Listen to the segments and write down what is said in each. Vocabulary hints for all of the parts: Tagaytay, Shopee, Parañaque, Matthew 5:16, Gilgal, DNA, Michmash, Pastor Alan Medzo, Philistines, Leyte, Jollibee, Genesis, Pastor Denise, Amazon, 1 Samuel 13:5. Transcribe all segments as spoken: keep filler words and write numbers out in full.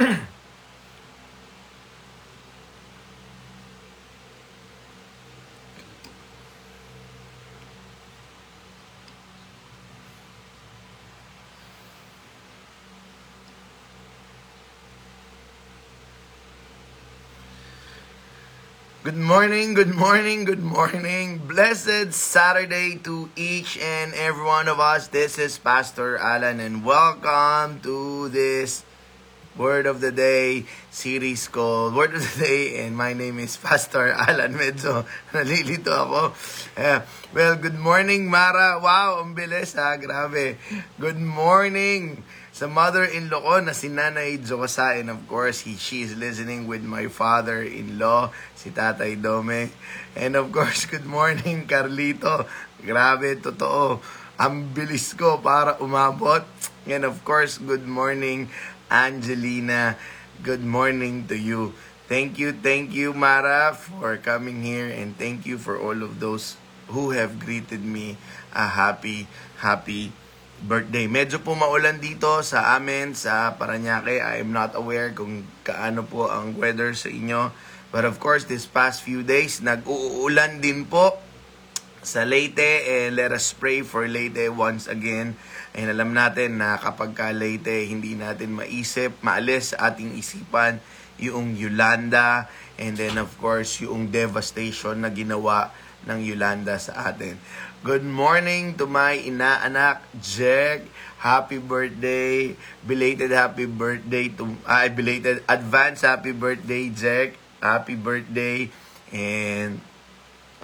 Good morning, good morning, good morning. Blessed Saturday to each and every one of us. This is Pastor Alan and welcome to this Word of the Day series called Word of the Day, and my name is Pastor Alan Medzo. Nalilito ako. Uh, well, good morning Mara. Wow, ang bilis ha, grabe. Good morning sa mother-in-law ko na si Nanay Jokasa, and of course, he, she is listening with my father-in-law, si Tatay Dome. And of course, good morning, Carlito. Grabe, totoo. Ang bilis ko para umabot. And of course, good morning, Angelina. Good morning to you. Thank you, thank you, Mara, for coming here. And thank you for all of those who have greeted me a happy, happy birthday. Medyo po maulan dito sa amin, sa Parañaque. I am not aware kung kaano po ang weather sa inyo. But of course, this past few days, nag-uulan din po sa Leyte. Eh, let us pray for Leyte once again. And alam natin na kapag ka Leyte, hindi natin maisip, maalis sa ating isipan yung Yolanda. And then of course, yung devastation na ginawa ng Yolanda sa atin. Good morning to my inaanak, Jack. Happy birthday. Belated happy birthday to... Uh, belated advance happy birthday, Jack. Happy birthday. And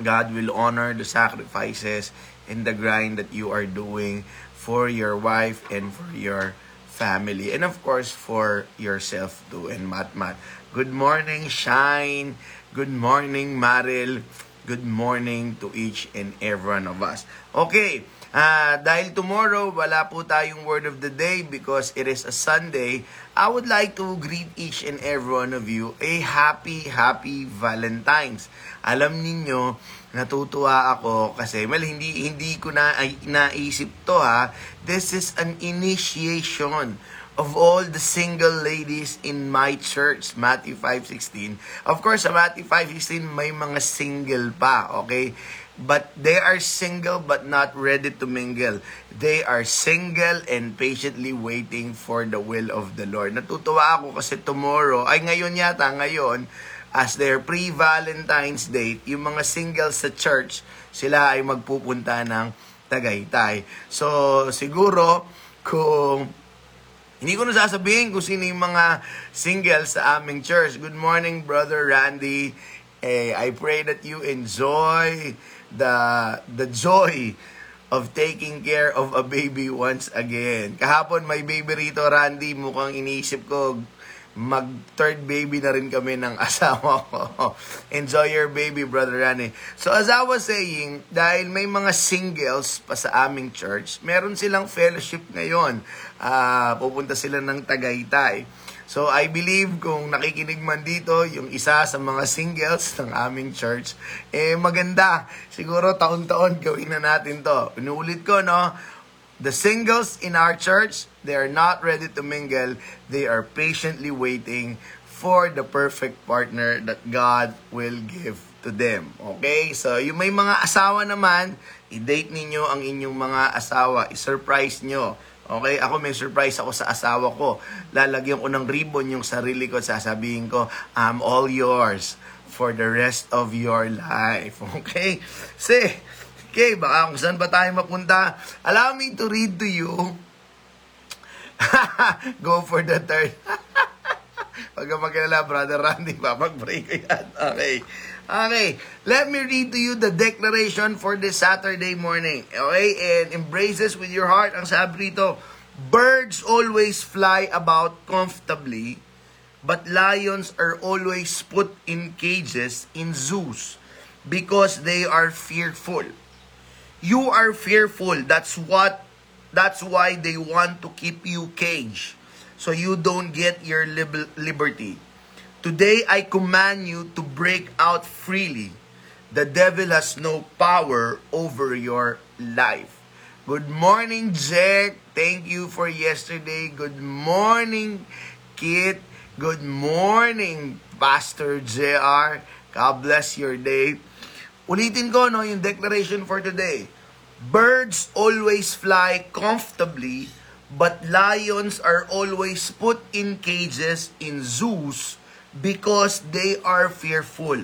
God will honor the sacrifices and the grind that you are doing for your wife and for your family. And of course, for yourself too. And Mat Mat. Good morning, Shine. Good morning, Maril. Good morning to each and every one of us. Okay, uh, dahil tomorrow wala po tayong Word of the Day because it is a Sunday, I would like to greet each and every one of you a happy, happy Valentine's. Alam ninyo, natutuwa ako kasi, well, hindi, hindi ko na ay, naisip to ha. This is an initiation of all the single ladies in my church, Matthew five sixteen. Of course, sa Matthew five sixteen, may mga single pa, okay? But they are single but not ready to mingle. They are single and patiently waiting for the will of the Lord. Natutuwa ako kasi tomorrow, ay ngayon yata, ngayon, as their pre-Valentine's Day, yung mga singles sa church, sila ay magpupunta ng Tagaytay. So, siguro, kung... hindi ko na sasabihin kung sino yung mga singles sa aming church. Good morning, Brother Randy. Eh, I pray that you enjoy the, the joy of taking care of a baby once again. Kahapon, may baby rito, Randy. Mukhang iniisip ko, mag-third baby na rin kami ng asawa ko. Enjoy your baby, Brother Randy. So as I was saying, dahil may mga singles pa sa aming church, meron silang fellowship ngayon. Uh, pupunta sila ng Tagaytay. So I believe kung nakikinig man dito, yung isa sa mga singles ng aming church, eh maganda. Siguro taon-taon gawin na natin to. Inuulit ko, no? The singles in our church, they are not ready to mingle. They are patiently waiting for the perfect partner that God will give to them. Okay? So, yung may mga asawa naman, i-date ninyo ang inyong mga asawa. I-surprise nyo. Okay? Ako may surprise ako sa asawa ko. Lalagyan ko ng ribbon yung sarili ko at sasabihin ko, I'm all yours for the rest of your life. Okay? See? Okay, baka kung saan ba tayo mapunta. Allow me to read to you. Go for the third. Pag magkilala, Brother Randy, papag-pray ko yan. Okay. Okay. Let me read to you the declaration for this Saturday morning. Okay? And embrace this with your heart. Ang sabi rito, birds always fly about comfortably, but lions are always put in cages in zoos because they are fearful. You are fearful. That's what. That's why they want to keep you caged, so you don't get your liberty. Today, I command you to break out freely. The devil has no power over your life. Good morning, Jack. Thank you for yesterday. Good morning, Kit. Good morning, Pastor J R. God bless your day. Ulitin ko, no, yung declaration for today. Birds always fly comfortably, but lions are always put in cages in zoos because they are fearful.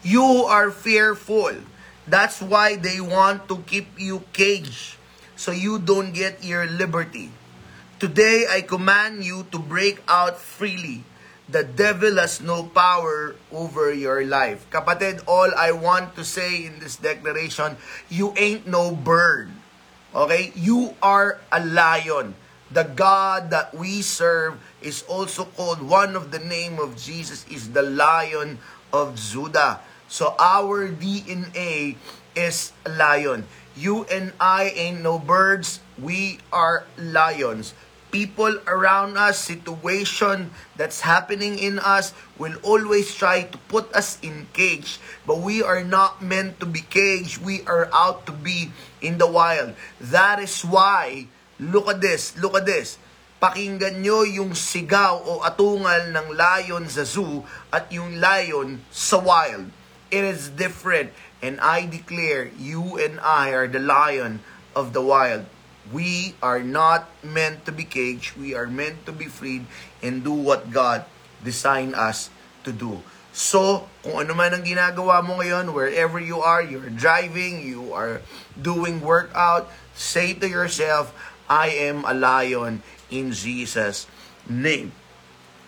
You are fearful. That's why they want to keep you caged, so you don't get your liberty. Today, I command you to break out freely. The devil has no power over your life. Kapatid, all I want to say in this declaration, you ain't no bird. Okay? You are a lion. The God that we serve is also called, one of the name of Jesus is the Lion of Judah. So our D N A is a lion. You and I ain't no birds. We are lions. People around us, situation that's happening in us will always try to put us in cage. But we are not meant to be caged. We are out to be in the wild. That is why, look at this, look at this. Pakinggan nyo yung sigaw o atungal ng lion sa zoo at yung lion sa wild. It is different. And I declare, you and I are the lion of the wild. We are not meant to be caged. We are meant to be freed and do what God designed us to do. So, kung ano man ang ginagawa mo ngayon, wherever you are, you're driving, you are doing workout, say to yourself, I am a lion in Jesus' name.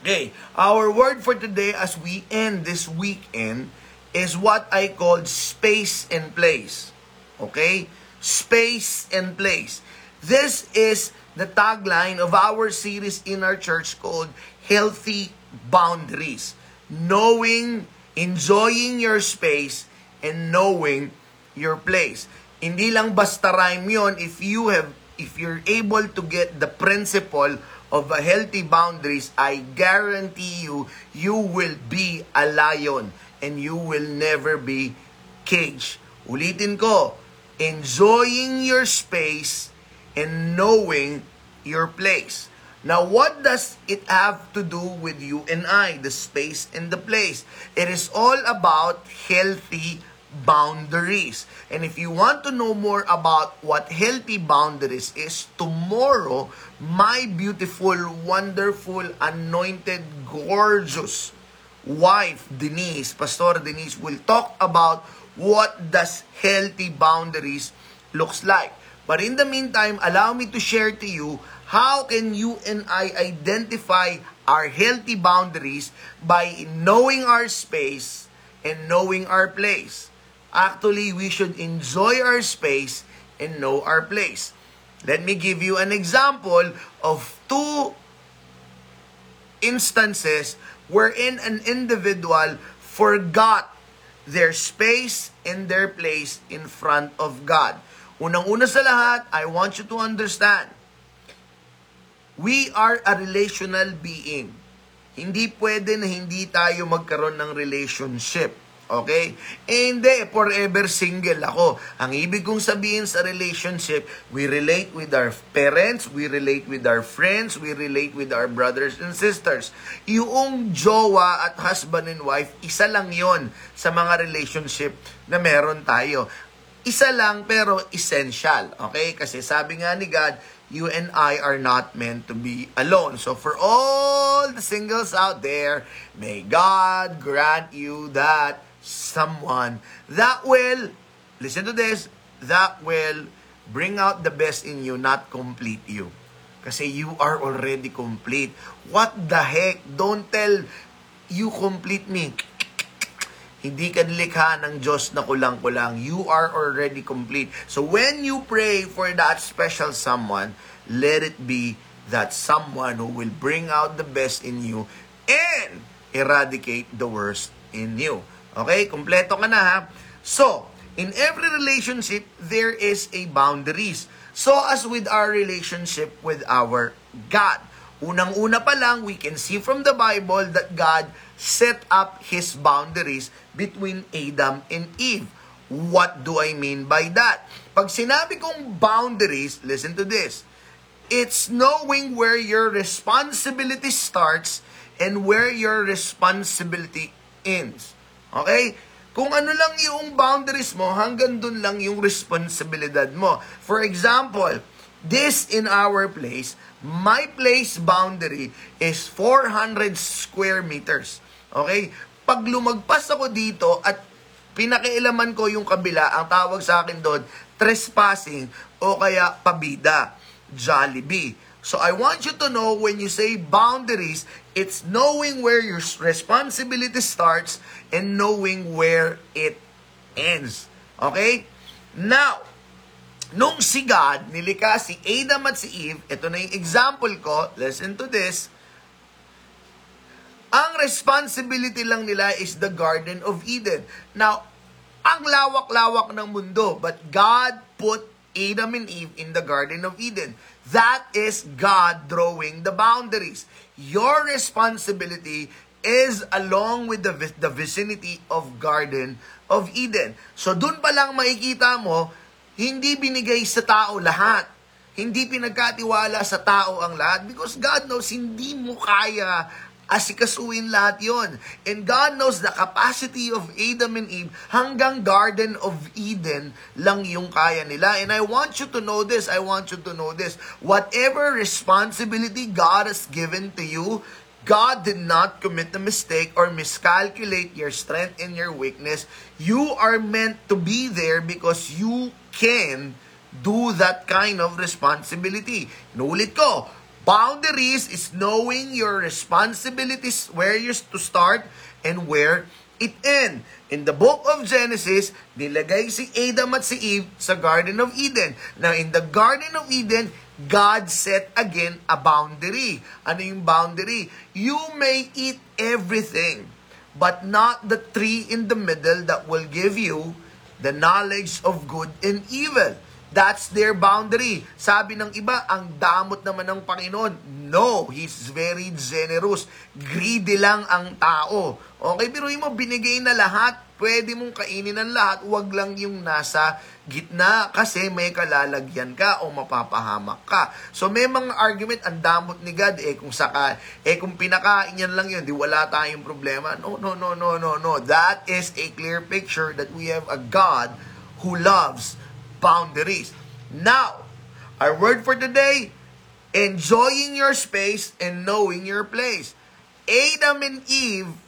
Okay, our word for today as we end this weekend is what I called space and place. Okay? Space and place. This is the tagline of our series in our church called Healthy Boundaries. Knowing, enjoying your space, and knowing your place. Hindi lang basta rhyme yun. If you have, if you're able to get the principle of a healthy boundaries, I guarantee you, you will be a lion and you will never be caged. Ulitin ko, enjoying your space and knowing your place. Now, what does it have to do with you and I, the space and the place? It is all about healthy boundaries. And if you want to know more about what healthy boundaries is, tomorrow, my beautiful, wonderful, anointed, gorgeous wife, Denise, Pastor Denise, will talk about what does healthy boundaries looks like. But in the meantime, allow me to share to you how can you and I identify our healthy boundaries by knowing our space and knowing our place. Actually, we should enjoy our space and know our place. Let me give you an example of two instances wherein an individual forgot their space and their place in front of God. Unang-una sa lahat, I want you to understand, we are a relational being. Hindi pwede na hindi tayo magkaroon ng relationship. Okay? Eh, hindi, forever single ako. Ang ibig kong sabihin sa relationship, we relate with our parents, we relate with our friends, we relate with our brothers and sisters. Yung jowa at husband and wife, isa lang yon sa mga relationship na meron tayo. Isa lang pero essential, okay? Kasi sabi nga ni God, you and I are not meant to be alone. So for all the singles out there, may God grant you that someone that will, listen to this, that will bring out the best in you, not complete you. Kasi you are already complete. What the heck? Don't tell you complete me. Hindi ka nilikha ng Diyos na kulang-kulang. You are already complete. So when you pray for that special someone, let it be that someone who will bring out the best in you and eradicate the worst in you. Okay? Kompleto ka na ha. So, in every relationship, there is a boundaries. So as with our relationship with our God. Unang-una pa lang, we can see from the Bible that God set up His boundaries between Adam and Eve. What do I mean by that? Pag sinabi kong boundaries, listen to this. It's knowing where your responsibility starts and where your responsibility ends. Okay? Kung ano lang yung boundaries mo, hanggang dun lang yung responsibilidad mo. For example, this in our place, my place boundary is four hundred square meters. Okay? Pag lumagpas ako dito at pinakialaman ko yung kabila, ang tawag sa akin doon, trespassing o kaya pabida, Jollibee. So I want you to know when you say boundaries, it's knowing where your responsibility starts and knowing where it ends. Okay? Now, nung si God nilikha si Adam at si Eve, ito na yung example ko, listen to this. Ang responsibility lang nila is the Garden of Eden. Now, ang lawak-lawak ng mundo, but God put Adam and Eve in the Garden of Eden. That is God drawing the boundaries. Your responsibility is along with the, the vicinity of Garden of Eden. So, dun pa lang makikita mo, hindi binigay sa tao lahat. Hindi pinagkatiwala sa tao ang lahat because God knows hindi mo kaya asikasuin lahat yon. And God knows the capacity of Adam and Eve hanggang Garden of Eden lang yung kaya nila. And I want you to know this. I want you to know this. Whatever responsibility God has given to you, God did not commit a mistake or miscalculate your strength and your weakness. You are meant to be there because you can do that kind of responsibility. Inulit ko. Boundaries is knowing your responsibilities, where you to start and where it end. In the book of Genesis, nilagay si Adam at si Eve sa Garden of Eden. Now, in the Garden of Eden, God set again a boundary. Ano yung boundary? You may eat everything, but not the tree in the middle that will give you the knowledge of good and evil. That's their boundary. Sabi ng iba, ang damot naman ng Panginoon. No, He's very generous. Greedy lang ang tao. Okay, pero yung mo, binigay na lahat. Pwede mong kainin ang lahat. Huwag lang yung nasa gitna kasi may kalalagyan ka o mapapahamak ka. So may mga argument, ang damot ni God, eh kung, saka, eh, kung pinakain yan lang yun, di wala tayong problema. No, no, no, no, no, no. That is a clear picture that we have a God who loves boundaries. Now, our word for today, enjoying your space and knowing your place. Adam and Eve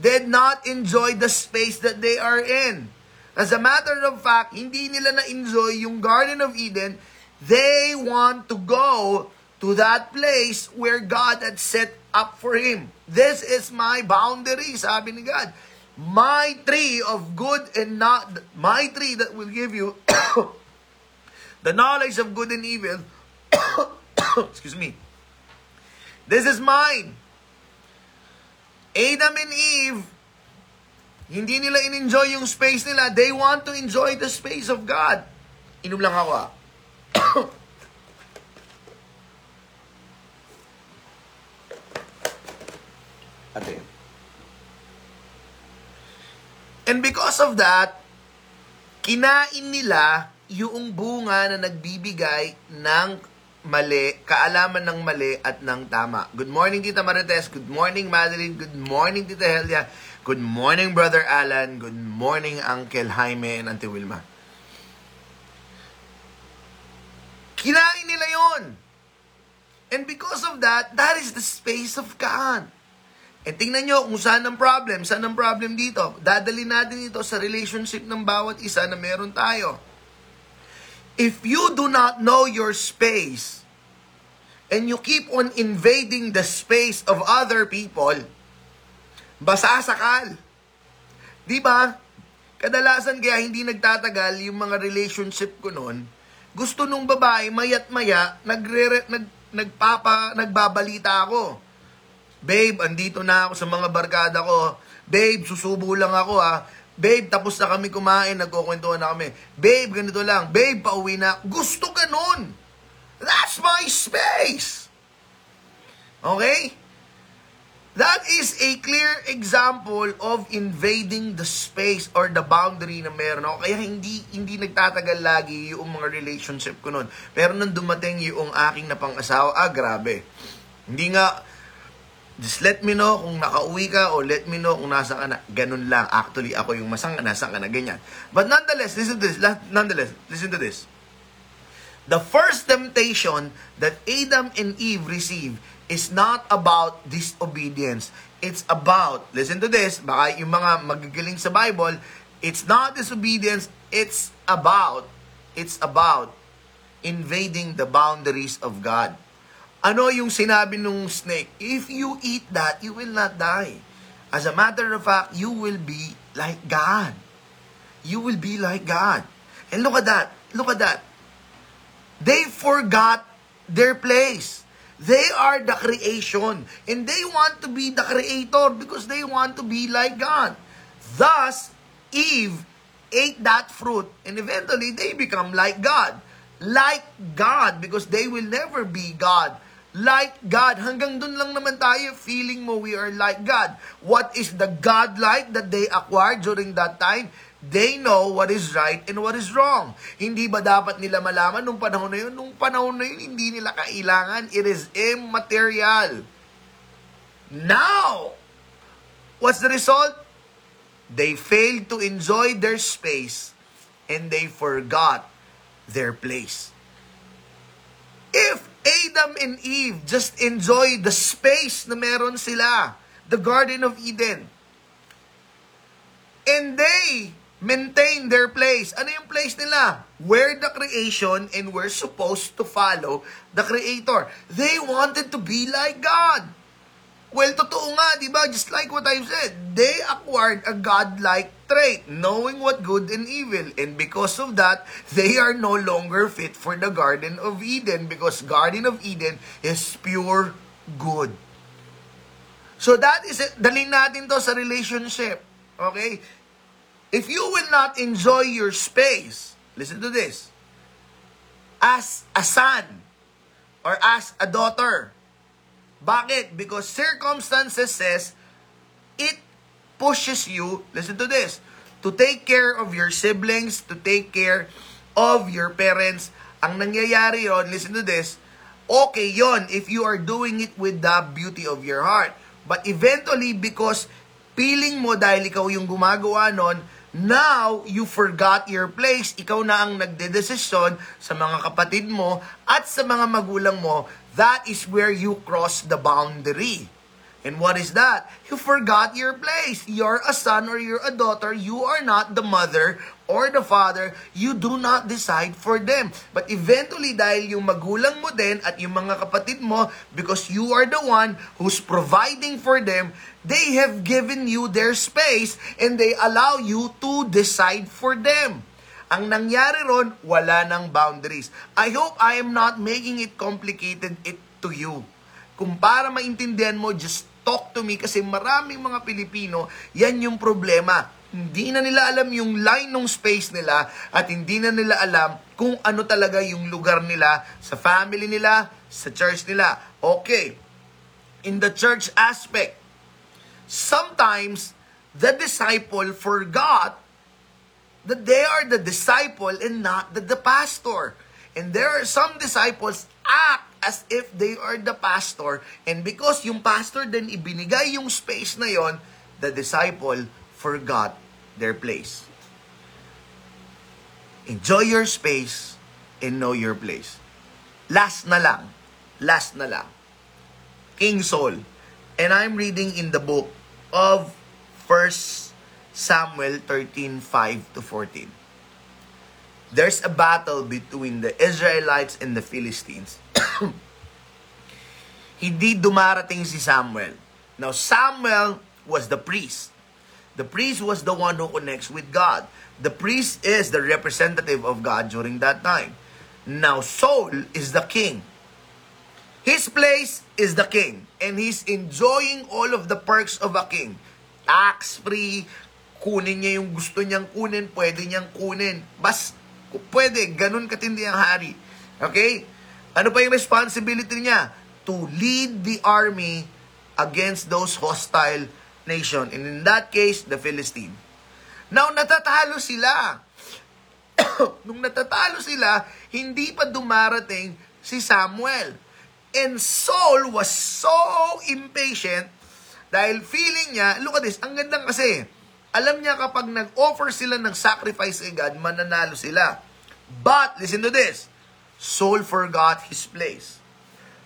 did not enjoy the space that they are in. As a matter of fact, hindi nila na-enjoy yung Garden of Eden. They want to go to that place where God had set up for him. This is my boundary, sabi ni God. My tree of good and not my tree that will give you the knowledge of good and evil. Excuse me. This is mine. Adam and Eve, hindi nila in-enjoy yung space nila. They want to enjoy the space of God. Inom lang ako ah. Ate. And because of that, kinain nila yung bunga na nagbibigay ng mali, kaalaman ng mali at ng tama. Good morning, Tita Marites. Good morning, Madeline. Good morning, Tita Helia. Good morning, Brother Alan. Good morning, Uncle Jaime and Auntie Wilma. Kinain nila yon. And because of that, that is the space of God. E tingnan nyo kung saan ang problem, saan ang problem dito. Dadali natin ito sa relationship ng bawat isa na meron tayo. If you do not know your space, and you keep on invading the space of other people, basasakal. Di ba? Kadalasan kaya hindi nagtatagal yung mga relationship ko noon, gusto nung babae, mayat maya, nagre- nag- nagpapa, nagbabalita ako. Babe, andito na ako sa mga barkada ko. Babe, susubo lang ako ha. Babe, tapos na kami kumain, nagkukwentuhan na kami. Babe, ganito lang. Babe, pauwi na. Gusto ganun. That's my space. Okay? That is a clear example of invading the space or the boundary na meron ako. Kaya hindi, hindi nagtatagal lagi yung mga relationship ko nun. Pero nung dumating yung aking napang-asawa, ah, grabe. Hindi nga... Just let me know kung nakauwi ka o let me know kung nasa ka na. Ganun lang. Actually, ako yung masang, nasa ka na, ganyan. But nonetheless, listen to this. Nonetheless, listen to this. The first temptation that Adam and Eve received is not about disobedience. It's about, listen to this, baka yung mga magigiling sa Bible, it's not disobedience, it's about, it's about invading the boundaries of God. Ano yung sinabi nung snake? If you eat that, you will not die. As a matter of fact, you will be like God. You will be like God. And look at that, look at that. They forgot their place. They are the creation. And they want to be the creator because they want to be like God. Thus, Eve ate that fruit and eventually they become like God. Like God because they will never be God. Like God. Hanggang dun lang naman tayo, feeling mo we are like God. What is the God-like that they acquired during that time? They know what is right and what is wrong. Hindi ba dapat nila malaman nung panahon na yun? Nung panahon na yun, hindi nila kailangan. It is immaterial. Now, what's the result? They failed to enjoy their space and they forgot their place. If Adam and Eve just enjoy the space na meron sila, the Garden of Eden, and they maintain their place. Ano yung place nila? We're the creation and we're supposed to follow the Creator. They wanted to be like God. Well, totoo nga, di ba? Just like what I've said, they acquired a God-like trait, knowing what good and evil. And because of that, they are no longer fit for the Garden of Eden because Garden of Eden is pure good. So that is it. Daling natin to sa relationship. Okay? If you will not enjoy your space, listen to this, as a son or as a daughter, bakit? Because circumstances says, it pushes you, listen to this, to take care of your siblings, to take care of your parents. Ang nangyayari yon, listen to this, okay yon if you are doing it with the beauty of your heart. But eventually, because piling mo dahil ikaw yung gumagawa nun, now you forgot your place. Ikaw na ang nagdedesisyon sa mga kapatid mo at sa mga magulang mo. That is where you cross the boundary. And what is that? You forgot your place. You're a son or you're a daughter. You are not the mother or the father. You do not decide for them. But eventually, dahil yung magulang mo din at yung mga kapatid mo, because you are the one who's providing for them, they have given you their space and they allow you to decide for them. Ang nangyari ron, wala ng boundaries. I hope I am not making it complicated it to you. Kung para maintindihan mo, just talk to me kasi maraming mga Pilipino, yan yung problema. Hindi na nila alam yung line ng space nila at hindi na nila alam kung ano talaga yung lugar nila sa family nila, sa church nila. Okay, in the church aspect, sometimes the disciple forgot that they are the disciple and not the, the pastor. And there are some disciples act as if they are the pastor, and because yung pastor din ibinigay yung space na yon, the disciple forgot their place. Enjoy your space and know your place. Last na lang, last na lang. King Saul, and I'm reading in the book of First Samuel thirteen, five to fourteen. There's a battle between the Israelites and the Philistines. Hindi dumarating si Samuel. Now, Samuel was the priest. The priest was the one who connects with God. The priest is the representative of God during that time. Now, Saul is the king. His place is the king. And he's enjoying all of the perks of a king. Tax-free, kunin niya yung gusto niyang kunin, pwede niyang kunin. Bas, pwede, ganun katindi ang hari. Okay? Ano pa yung responsibility niya? To lead the army against those hostile nation. And in that case, the Philistine. Now, natatalo sila. Nung natatalo sila, hindi pa dumarating si Samuel. And Saul was so impatient dahil feeling niya, look at this, ang gandang kasi, alam niya kapag nag-offer sila ng sacrifice kay God, mananalo sila. But, listen to this, Saul forgot his place.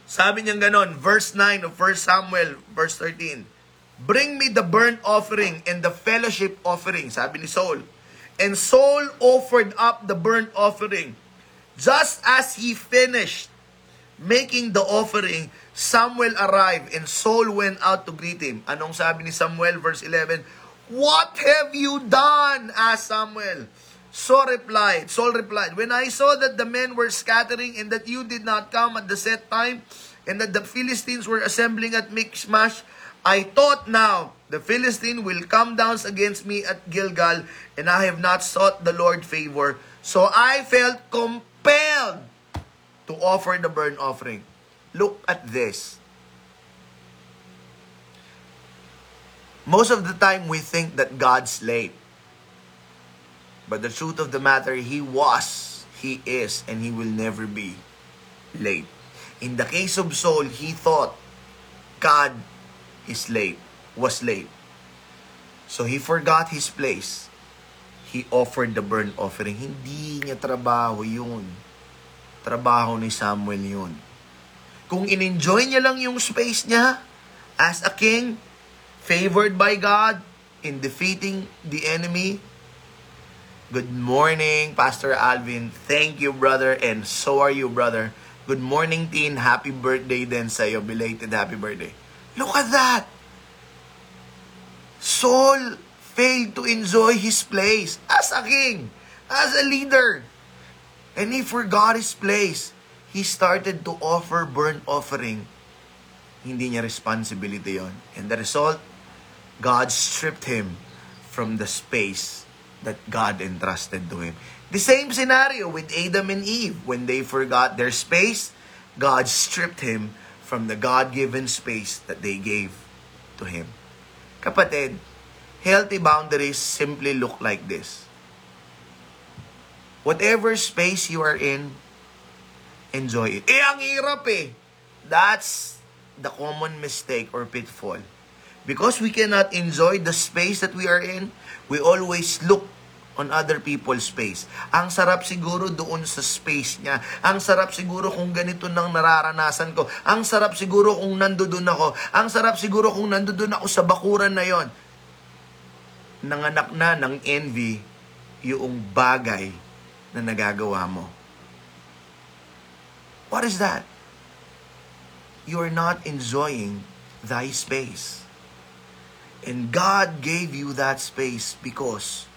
Sabi niya ganon, verse nine of First Samuel, verse thirteen, "Bring me the burnt offering and the fellowship offering," sabi ni Saul. And Saul offered up the burnt offering. Just as he finished making the offering, Samuel arrived and Saul went out to greet him. Anong sabi ni Samuel? Verse eleven, "What have you done?" asked Samuel. Saul replied, Saul replied, "When I saw that the men were scattering and that you did not come at the set time and that the Philistines were assembling at Michmash, I thought now the Philistine will come down against me at Gilgal and I have not sought the Lord favor. So I felt compelled to offer the burnt offering." Look at this. Most of the time, we think that God's late. But the truth of the matter, He was, He is, and He will never be late. In the case of Saul, he thought God is late, was late. So he forgot his place. He offered the burnt offering. Hindi niya trabaho yun. Trabaho ni Samuel yun. Kung in-enjoy niya lang yung space niya as a king, favored by God in defeating the enemy. Good morning, Pastor Alvin. Thank you, brother. And so are you, brother. Good morning, teen. Happy birthday din sa'yo. Belated happy birthday. Look at that. Saul failed to enjoy his place as a king, as a leader. And he forgot his place. He started to offer burnt offering. Hindi niya responsibility yon. And the result, God stripped him from the space that God entrusted to him. The same scenario with Adam and Eve. When they forgot their space, God stripped him from the God-given space that they gave to him. Kapatid, healthy boundaries simply look like this. Whatever space you are in, enjoy it. Eh, ang hirap eh. That's the common mistake or pitfall. Because we cannot enjoy the space that we are in, we always look on other people's space. Ang sarap siguro doon sa space niya. Ang sarap siguro kung ganito nang nararanasan ko. Ang sarap siguro kung nandoon ako. Ang sarap siguro kung nandoon ako sa bakuran na yon. Nanganak na ng envy yung bagay na nagagawa mo. What is that? You are not enjoying thy space. And God gave you that space because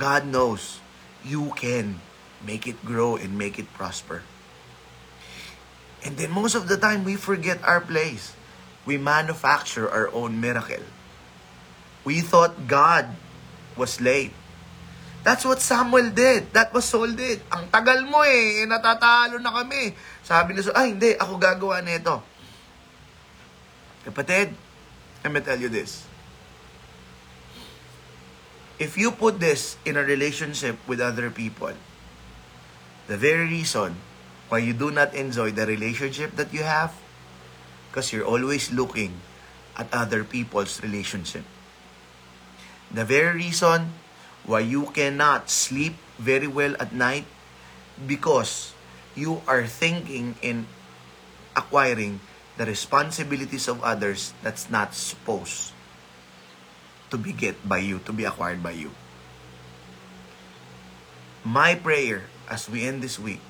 God knows you can make it grow and make it prosper. And then most of the time, we forget our place. We manufacture our own miracle. We thought God was late. That's what Samuel did. That was Saul did. Ang tagal mo eh. Natatalo na kami. Sabi ni Saul, ay hindi, ako gagawa nito. Kapatid, let me tell you this. If you put this in a relationship with other people, the very reason why you do not enjoy the relationship that you have, because you're always looking at other people's relationship. The very reason why you cannot sleep very well at night, because you are thinking in acquiring the responsibilities of others that's not supposed to be get by you, to be acquired by you. My prayer as we end this week,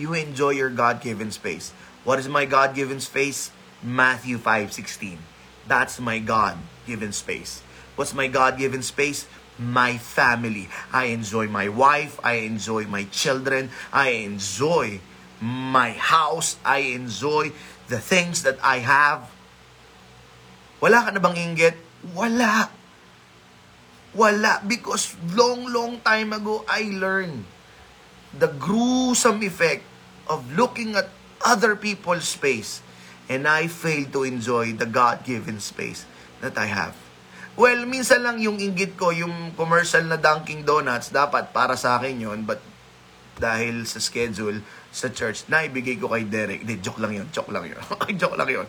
you enjoy your God-given space. What is my God-given space? Matthew five sixteen. That's my God-given space. What's my God-given space? My family. I enjoy my wife. I enjoy my children. I enjoy my house. I enjoy the things that I have. Wala ka na bang inggit? Wala. Wala, because long, long time ago, I learned the gruesome effect of looking at other people's space, and I failed to enjoy the God-given space that I have. Well, minsan lang yung inggit ko, yung commercial na Dunkin' Donuts, dapat para sa akin yun, but dahil sa schedule sa church na ibigay ko kay Derek. Hindi, joke lang yun, joke lang yun. Joke lang yun.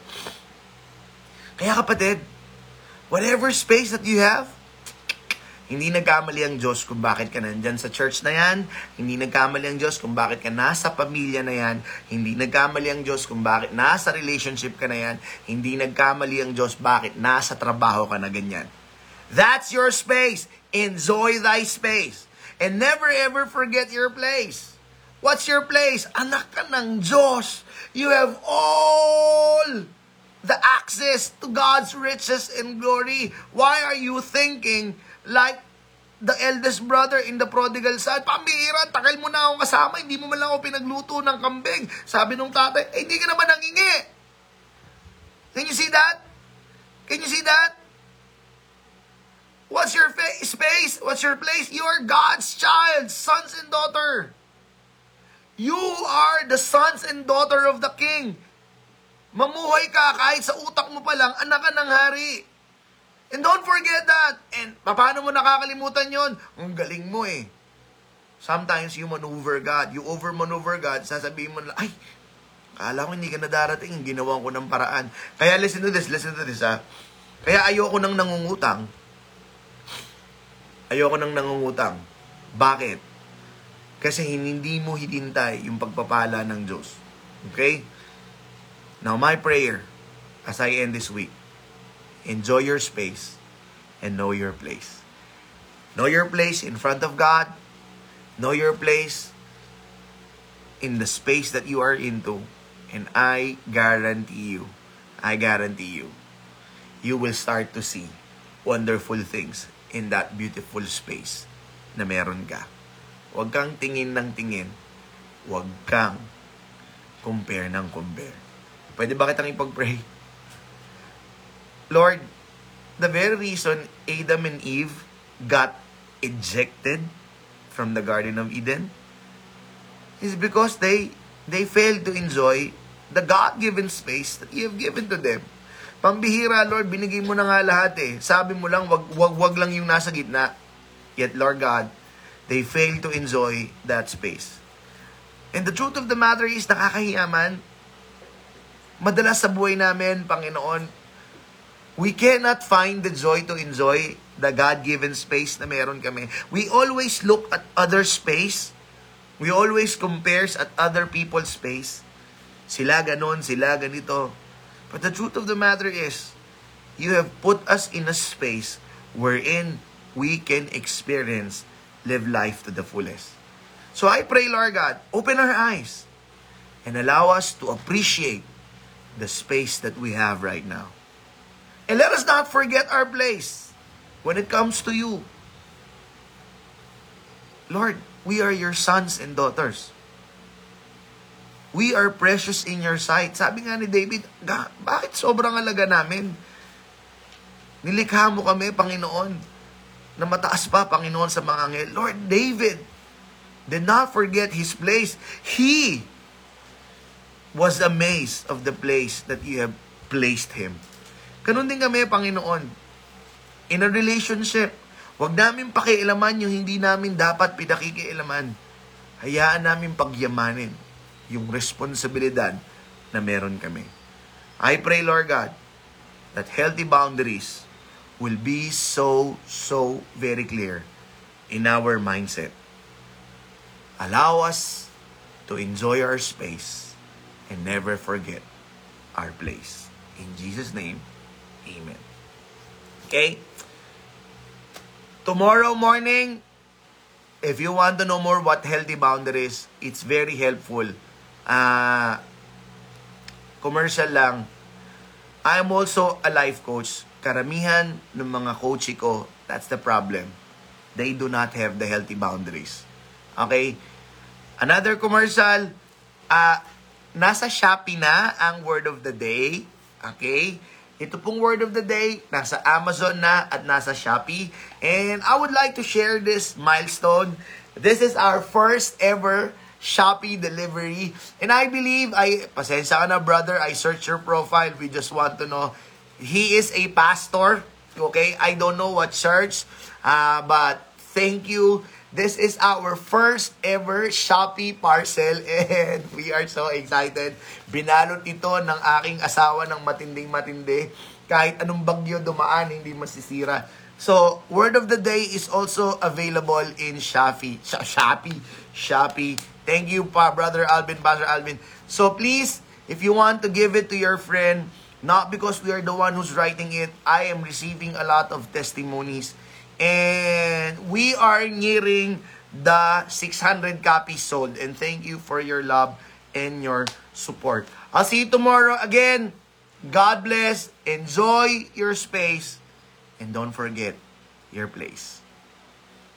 Kaya kapatid, whatever space that you have, hindi nagkamali ang Diyos kung bakit ka nandyan sa church na yan. Hindi nagkamali ang Diyos kung bakit ka nasa pamilya na yan. Hindi nagkamali ang Diyos kung bakit nasa relationship ka na yan. Hindi nagkamali ang Diyos bakit nasa trabaho ka na ganyan. That's your space. Enjoy thy space. And never ever forget your place. What's your place? Anak ka ng Diyos. You have all the access to God's riches and glory. Why are you thinking like the eldest brother in the prodigal son? Pambihira, takal mo na akong kasama, hindi mo man lang ako pinagluto ng kambing. Sabi nung tatay, eh, hindi ka naman nangingi. Can you see that? Can you see that? What's your fa- space? What's your place? You are God's child, sons and daughter. You are the sons and daughter of the King. Mamuhay ka kahit sa utak mo pa lang, anak ka ng hari. And don't forget that. And paano mo nakakalimutan yon? Ang galing mo eh. Sometimes you maneuver God. You over-maneuver God. Sasabihin mo na, ay, akala ko hindi ka na darating. Ginawa ko ng paraan. Kaya listen to this, listen to this ha. Kaya ayoko nang nangungutang. Ayoko nang nangungutang. Bakit? Kasi hindi mo hinintay yung pagpapala ng Diyos. Okay? Now my prayer, as I end this week, enjoy your space and know your place. Know your place in front of God. Know your place in the space that you are into. And I guarantee you, I guarantee you, you will start to see wonderful things in that beautiful space na meron ka. Huwag kang tingin ng tingin. Huwag kang compare ng compare. Pwede ba kitang ipag-pray? Lord, the very reason Adam and Eve got ejected from the Garden of Eden is because they they failed to enjoy the God-given space that you have given to them. Pambihira, Lord, binigay mo na nga lahat eh. Sabi mo lang, wag, wag, wag lang yung nasa gitna. Yet, Lord God, they failed to enjoy that space. And the truth of the matter is, nakakahiya man. Madalas sa buhay namin, Panginoon, we cannot find the joy to enjoy the God-given space na meron kami. We always look at other space. We always compare at other people's space. Sila ganon, sila ganito. But the truth of the matter is, you have put us in a space wherein we can experience, live life to the fullest. So I pray, Lord God, open our eyes and allow us to appreciate the space that we have right now. And let us not forget our place when it comes to you. Lord, we are your sons and daughters. We are precious in your sight. Sabi nga ni David, bakit sobrang halaga namin? Nilikha mo kami, Panginoon, na mataas pa, Panginoon, sa mga anghel. Lord, David did not forget his place. He was amazed of the place that you have placed him. Ganun din kami, Panginoon. In a relationship, huwag namin pakialaman yung hindi namin dapat pinakikialaman. Hayaan namin pagyamanin yung responsibilidad na meron kami. I pray, Lord God, that healthy boundaries will be so, so very clear in our mindset. Allow us to enjoy our space and never forget our place. In Jesus' name, amen. Okay? Tomorrow morning, if you want to know more what healthy boundaries, it's very helpful. Uh, commercial lang. I'm also a life coach. Karamihan ng mga coach ko, that's the problem. They do not have the healthy boundaries. Okay? Another commercial, uh, nasa Shopee na ang word of the day. Okay? Ito pong word of the day, nasa Amazon na at nasa Shopee. And I would like to share this milestone. This is our first ever Shopee delivery. And I believe, I, pasensya ka na brother, I searched your profile. We just want to know. He is a pastor. Okay? I don't know what church. Uh, but thank you. This is our first ever Shopee parcel and we are so excited. Binalot ito ng aking asawa ng matinding-matindi. Kahit anong bagyo dumaan, hindi masisira. So, word of the day is also available in Shopee. Sh- Shopee. Shopee. Thank you, pa, Brother Alvin, Pastor Alvin. So, please, if you want to give it to your friend, not because we are the one who's writing it, I am receiving a lot of testimonies. And we are nearing the six hundred copies sold. And thank you for your love and your support. I'll see you tomorrow again. God bless. Enjoy your space. And don't forget your place.